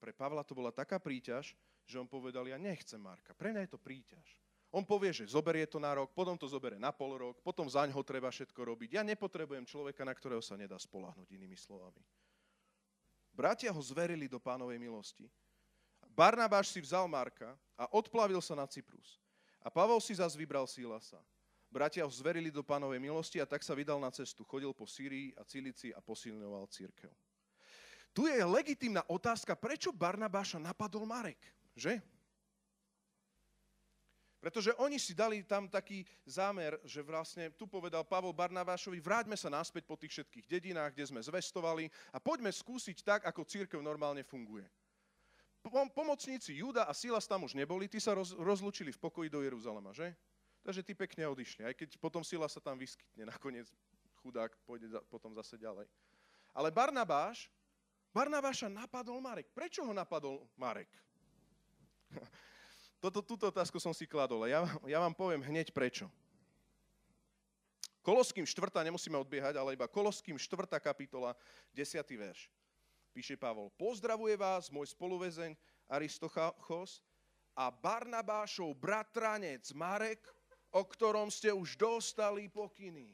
Pre Pavla to bola taká príťaž, že on povedal, ja nechcem Marka. Pre mňa je to príťaž. On povie, že zoberie to na rok, potom to zoberie na pol rok, potom zaňho treba všetko robiť. Ja nepotrebujem človeka, na ktorého sa nedá spoľahnúť, inými slovami. Bratia ho zverili do Pánovej milosti. Barnabáš si vzal Marka a odplavil sa na Cyprus. A Pavol si zas vybral Silasa. Bratia ho zverili do Pánovej milosti a tak sa vydal na cestu. Chodil po Syrii a Cilícii a posilňoval cirkev. Tu je legitímna otázka, prečo Barnabáša napadol Marek, že? Pretože oni si dali tam taký zámer, že vlastne, tu povedal Pavol Barnabášovi, vráťme sa naspäť po tých všetkých dedinách, kde sme zvestovali a poďme skúsiť tak, ako cirkev normálne funguje. Pomocníci Júda a Silas tam už neboli, tí sa rozlúčili v pokoji do Jeruzalema, že? Takže tí pekne odišli, aj keď potom Silas sa tam vyskytne, nakoniec chudák pôjde potom zase ďalej. Ale Barnabáša napadol Marek. Prečo ho napadol Marek? Túto otázku som si kladol a ja vám poviem hneď prečo. Koloským 4., nemusíme odbiehať, ale iba Koloským 4. kapitola, 10. verš. Píše Pavol, pozdravuje vás môj spoluväzeň Aristarchos a Barnabášov bratranec Marek, o ktorom ste už dostali pokyny.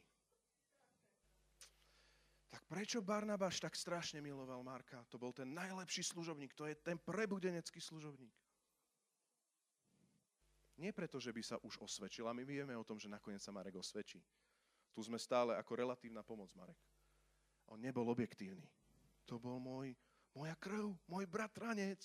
Tak prečo Barnabáš tak strašne miloval Marka? To bol ten najlepší služobník, to je ten prebudenecký služobník. Nie preto, že by sa už osvedčil, a my vieme o tom, že nakoniec sa Marek osvedčí. Tu sme stále ako relatívna pomoc, Marek. On nebol objektívny. To bol moja krv, môj bratranec.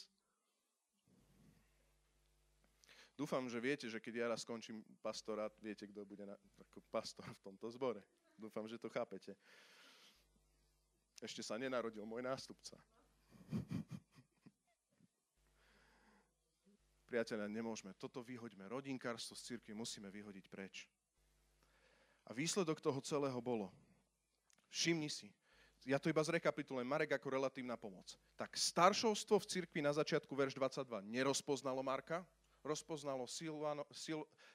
Dúfam, že viete, že keď ja raz skončím pastorát, viete, kto bude ako pastor v tomto zbore. Dúfam, že to chápete. Ešte sa nenarodil môj nástupca. Priatelia, nemôžeme. Toto vyhoďme. Rodinkárstvo z cirkvi musíme vyhodiť preč. A výsledok toho celého bolo. Všimni si. Ja to iba zrekapitulujem, Marek ako relatívna pomoc. Tak staršovstvo v cirkvi na začiatku, verš 22, nerozpoznalo Marka, rozpoznalo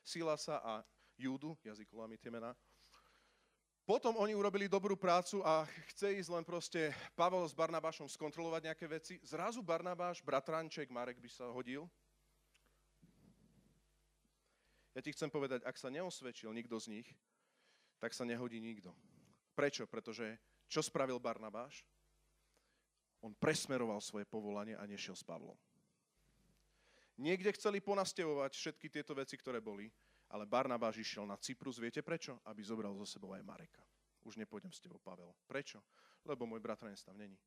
Silasa a Júdu, jazykolami tie mená. Potom oni urobili dobrú prácu a chce ísť len proste Pavol s Barnabášom skontrolovať nejaké veci. Zrazu Barnabáš, bratranček Marek by sa hodil. Ja ti chcem povedať, ak sa neosvedčil nikto z nich, tak sa nehodí nikto. Prečo? Pretože čo spravil Barnabáš? On presmeroval svoje povolanie a nešiel s Pavlom. Niekde chceli ponastevovať všetky tieto veci, ktoré boli, ale Barnabáš išiel na Cyprus, viete prečo? Aby zobral zo sebou aj Mareka. Už nepôjdem s tebou, Pavel. Prečo? Lebo môj bratranec tam není.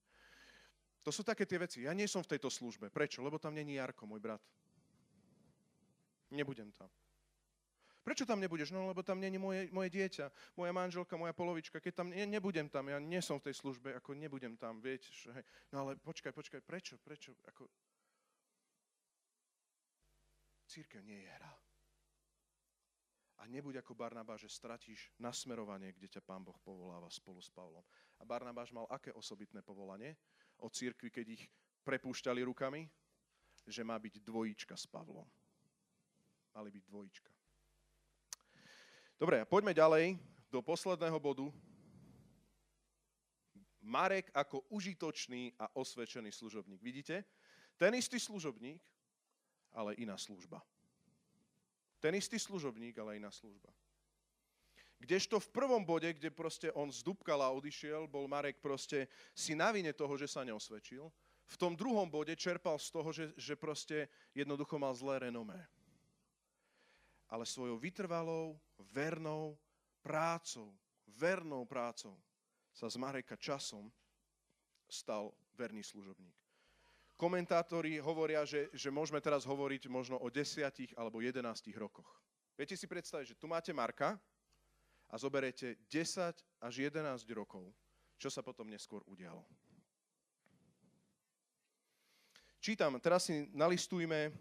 To sú také tie veci. Ja nie som v tejto službe. Prečo? Lebo tam není Jarko, môj brat. Nebudem tam. Prečo tam nebudeš? No lebo tam nie je moje dieťa, moja manželka, moja polovička. Keď tam nebudem tam, ja nie som v tej službe, ako nebudem tam, viete. Hej. No ale počkaj, prečo? Ako... Cirkev nie je hra. A nebuď ako Barnabáš, že stratíš nasmerovanie, kde ťa Pán Boh povoláva spolu s Pavlom. A Barnabáš mal aké osobitné povolanie? O cirkvi, keď ich prepúšťali rukami, že má byť dvojička s Pavlom. Mali byť dvojička. Dobre, poďme ďalej do posledného bodu. Marek ako užitočný a osvedčený služobník. Vidíte? Ten istý služobník, ale iná služba. Ten istý služobník, ale iná služba. Kdežto v prvom bode, kde proste on zdúbkal a odišiel, bol Marek proste si na vine toho, že sa neosvedčil. V tom druhom bode čerpal z toho, že proste jednoducho mal zlé renomé. Ale svojou vytrvalou, vernou prácou sa z Mareka časom stal verný služobník. Komentátori hovoria, že môžeme teraz hovoriť možno o 10 alebo 11 rokoch. Viete si predstaviť, že tu máte Marka a zoberete 10 až 11 rokov, čo sa potom neskôr udialo. Čítam, teraz si nalistujme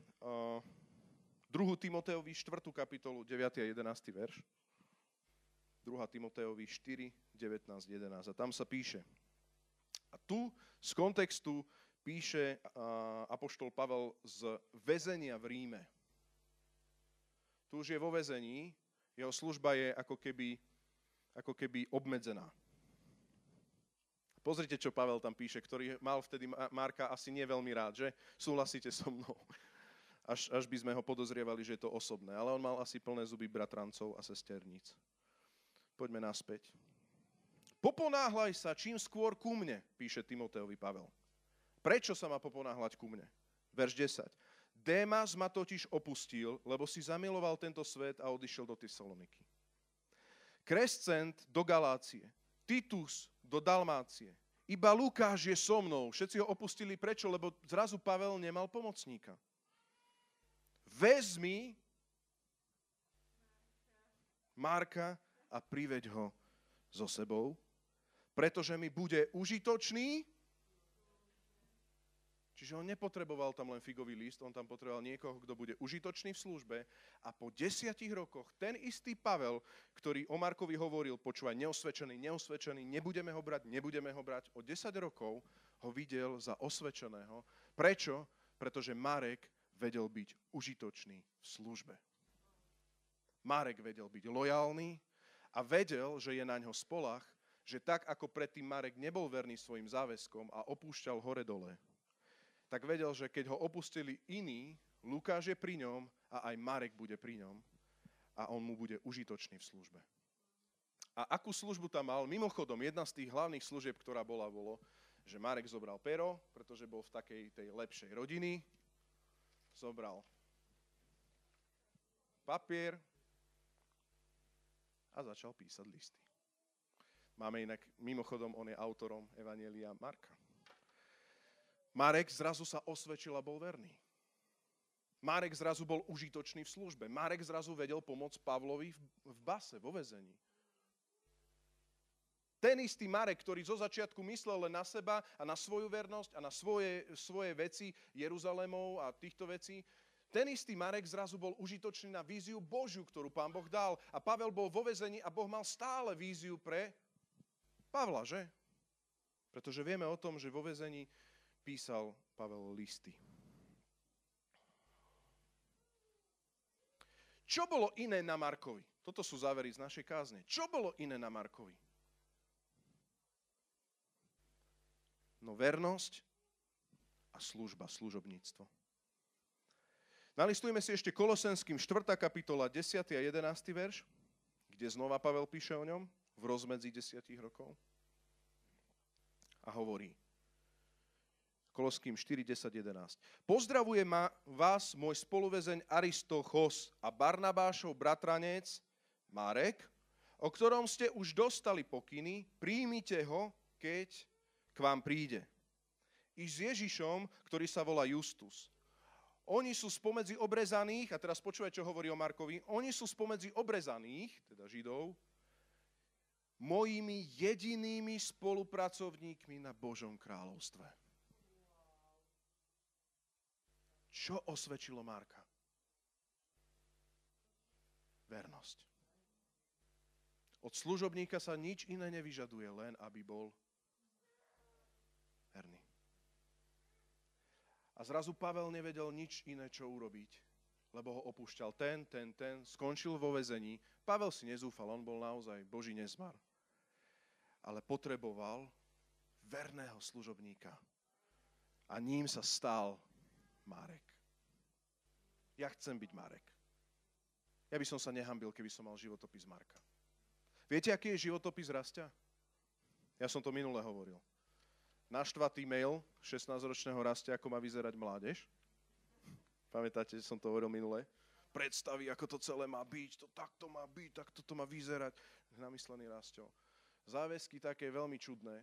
2. Timotejovi 4. kapitolu 9. a 11. verš. 2. Timotejovi 4, 19, 11. A tam sa píše. A tu z kontextu píše apoštol Pavel z väzenia v Ríme. Tu už je vo väzení, jeho služba je ako keby obmedzená. Pozrite, čo Pavel tam píše, ktorý mal vtedy Marka asi nie veľmi rád, že? Súhlasíte so mnou? Až by sme ho podozrievali, že je to osobné. Ale on mal asi plné zuby bratrancov a sesterníc. Poďme naspäť. Poponáhľaj sa čím skôr ku mne, píše Timotejovi Pavel. Prečo sa má poponáhľať ku mne? Verš 10. Démas ma totiž opustil, lebo si zamiloval tento svet a odišiel do Tesaloniky. Krescent do Galácie, Titus do Dalmácie. Iba Lukáš je so mnou. Všetci ho opustili. Prečo? Lebo zrazu Pavel nemal pomocníka. Vezmi Marka a priveď ho so sebou, pretože mi bude užitočný. Čiže on nepotreboval tam len figový list, on tam potreboval niekoho, kto bude užitočný v službe a po 10 rokoch ten istý Pavel, ktorý o Markovi hovoril, počúvaj, neosvedčený, nebudeme ho brať, o 10 rokov ho videl za osvedčeného. Prečo? Pretože Marek vedel byť užitočný v službe. Marek vedel byť lojálny a vedel, že je na ňo spoľah, že tak ako predtým Marek nebol verný svojim záväzkom a opúšťal hore-dole, tak vedel, že keď ho opustili iní, Lukáš je pri ňom a aj Marek bude pri ňom a on mu bude užitočný v službe. A akú službu tam mal? Mimochodom, jedna z tých hlavných služieb, ktorá bolo, že Marek zobral pero, pretože bol v takej tej lepšej rodiny, zobral papier a začal písať listy. Máme inak, mimochodom, on je autorom Evangelia Marka. Marek zrazu sa osvedčil a bol verný. Marek zrazu bol užitočný v službe. Marek zrazu vedel pomôcť Pavlovi v base, vo väzení. Ten istý Marek, ktorý zo začiatku myslel len na seba a na svoju vernosť a na svoje veci Jeruzalémov a týchto vecí, ten istý Marek zrazu bol užitočný na víziu Božiu, ktorú Pán Boh dal. A Pavel bol vo väzení a Boh mal stále víziu pre Pavla, že? Pretože vieme o tom, že vo väzení písal Pavel listy. Čo bolo iné na Markovi? Toto sú závery z našej kázne. Čo bolo iné na Markovi? No vernosť a služba, služobníctvo. Nalistujme si ešte Kolosenským 4. kapitola 10. a 11. verš, kde znova Pavel píše o ňom v rozmedzi 10 rokov a hovorí. Koloským 4.10.11. Pozdravuje vás môj spoluväzeň Aristarchos a Barnabášov bratranec Marek, o ktorom ste už dostali pokyny, príjmite ho, keď k vám príde. I s Ježišom, ktorý sa volá Justus. Oni sú spomedzi obrezaných, a teraz počúvaj, čo hovorí o Markovi, oni sú spomedzi obrezaných, teda Židov, mojimi jedinými spolupracovníkmi na Božom kráľovstve. Čo osvedčilo Marka? Vernosť. Od služobníka sa nič iné nevyžaduje, len aby bol verný. A zrazu Pavel nevedel nič iné, čo urobiť, lebo ho opúšťal ten, skončil vo väzení. Pavel si nezúfal, on bol naozaj Boží nezmar. Ale potreboval verného služobníka. A ním sa stal Marek. Ja chcem byť Marek. Ja by som sa nehanbil, keby som mal životopis Marka. Viete, aký je životopis Rastia? Ja som to minule hovoril. Naštvatý mail 16-ročného Rastia, ako má vyzerať mládež. Pamätáte, že som to hovoril minule? Predstaví, ako to celé má byť, to takto má byť, takto to má vyzerať. Namyslený Rastio. Záväzky také veľmi čudné.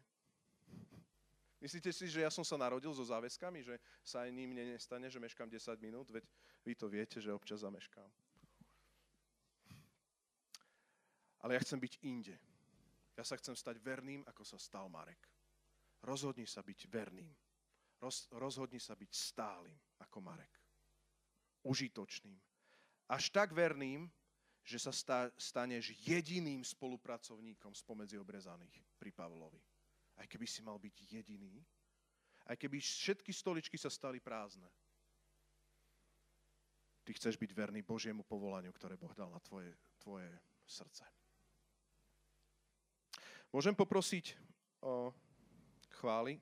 Myslíte si, že ja som sa narodil so záväzkami, že sa aj ním nestane, že meškám 10 minút? Veď vy to viete, že občas zameškám. Ale ja chcem byť inde. Ja sa chcem stať verným, ako sa stal Marek. Rozhodni sa byť verným. Rozhodni sa byť stálym, ako Marek. Užitočným. Až tak verným, že sa staneš jediným spolupracovníkom spomedzi obrezaných pri Pavlovi. Aj keby si mal byť jediný, aj keby všetky stoličky sa stali prázdne. Ty chceš byť verný Božiemu povolaniu, ktoré Boh dal na tvoje srdce. Môžem poprosiť o chvály.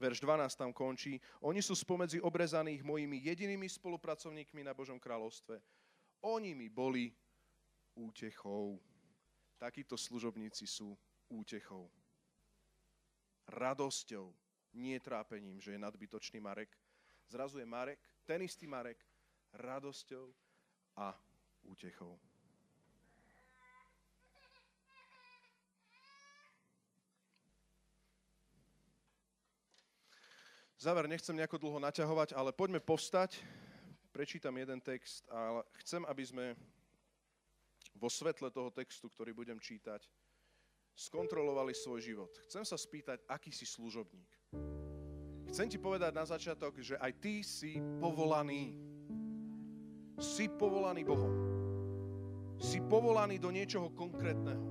Verš 12 tam končí. Oni sú spomedzi obrezaných mojimi jedinými spolupracovníkmi na Božom kráľovstve. Oni mi boli útechou. Takíto služobníci sú útechou. Radosťou, nie trápením, že je nadbytočný Marek. Zrazu je Marek, ten istý Marek, radosťou a útechou. Záver, nechcem nejako dlho naťahovať, ale poďme povstať. Prečítam jeden text a chcem, aby sme vo svetle toho textu, ktorý budem čítať, skontrolovali svoj život. Chcem sa spýtať, aký si služobník. Chcem ti povedať na začiatok, že aj ty si povolaný. Si povolaný Bohom. Si povolaný do niečoho konkrétneho.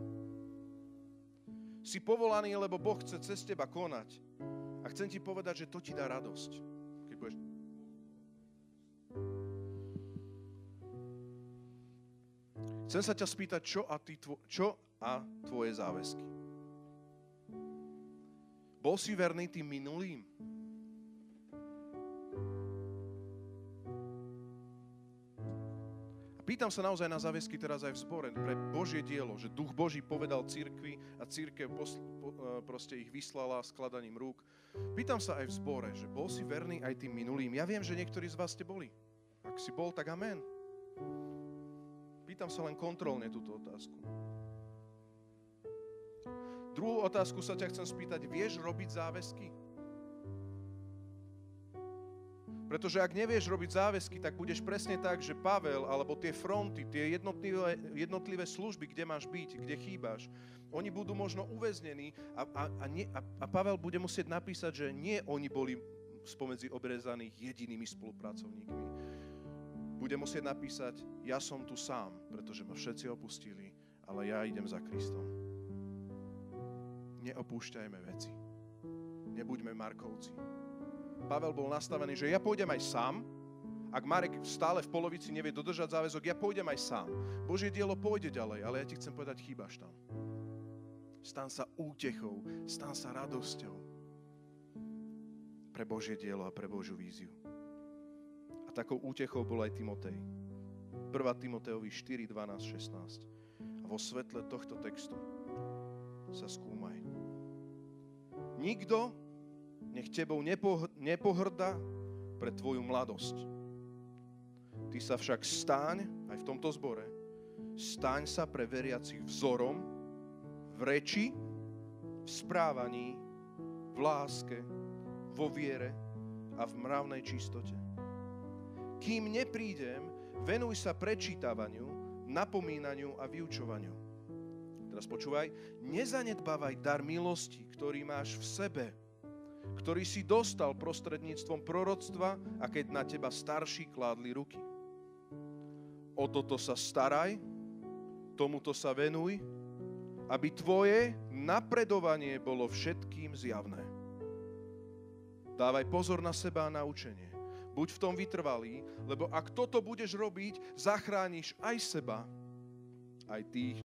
Si povolaný, lebo Boh chce cez teba konať. A chcem ti povedať, že to ti dá radosť. Keď budeš... Chcem sa ťa spýtať, čo a tvoje záväzky. Bol si verný tým minulým? A pýtam sa naozaj na záväzky teraz aj v zbore pre Božie dielo, že Duch Boží povedal cirkvi a cirkev proste ich vyslala skladaním rúk. Pýtam sa aj v zbore, že bol si verný aj tým minulým. Ja viem, že niektorí z vás ste boli. Ak si bol, tak amen. Pýtam sa len kontrolne túto otázku. Druhú otázku sa ťa chcem spýtať. Vieš robiť záväzky? Pretože ak nevieš robiť záväzky, tak budeš presne tak, že Pavel, alebo tie fronty, tie jednotlivé služby, kde máš byť, kde chýbaš, oni budú možno uväznení a Pavel bude musieť napísať, že nie oni boli spomedzi obrezaných jedinými spolupracovníkmi. Bude musieť napísať, ja som tu sám, pretože ma všetci opustili, ale ja idem za Kristom. Neopúšťajme veci. Nebuďme Markovci. Pavel bol nastavený, že ja pôjdem aj sám. Ak Marek stále v polovici nevie dodržať záväzok, ja pôjdem aj sám. Božie dielo pôjde ďalej, ale ja ti chcem povedať, chýbaš tam. Stan sa útechou, stan sa radosťou pre Božie dielo a pre Božiu víziu. A takou útechou bol aj Timotej. 1. Timotejovi 4, 12, 16. A vo svetle tohto textu sa skúmaj. Nikto nech tebou nepohrda pre tvoju mladosť. Ty sa však stáň, aj v tomto zbore, stáň sa pre veriacich vzorom v reči, v správaní, v láske, v vo viere a v mravnej čistote. Kým neprídem, venuj sa prečítavaniu, napomínaniu a vyučovaniu. Teraz počúvaj, nezanedbávaj dar milosti, ktorý máš v sebe, ktorý si dostal prostredníctvom proroctva a keď na teba starší kládli ruky. O toto sa staraj, tomuto sa venuj, aby tvoje napredovanie bolo všetkým zjavné. Dávaj pozor na seba a na učenie. Buď v tom vytrvalý, lebo ak toto budeš robiť, zachrániš aj seba, aj tých,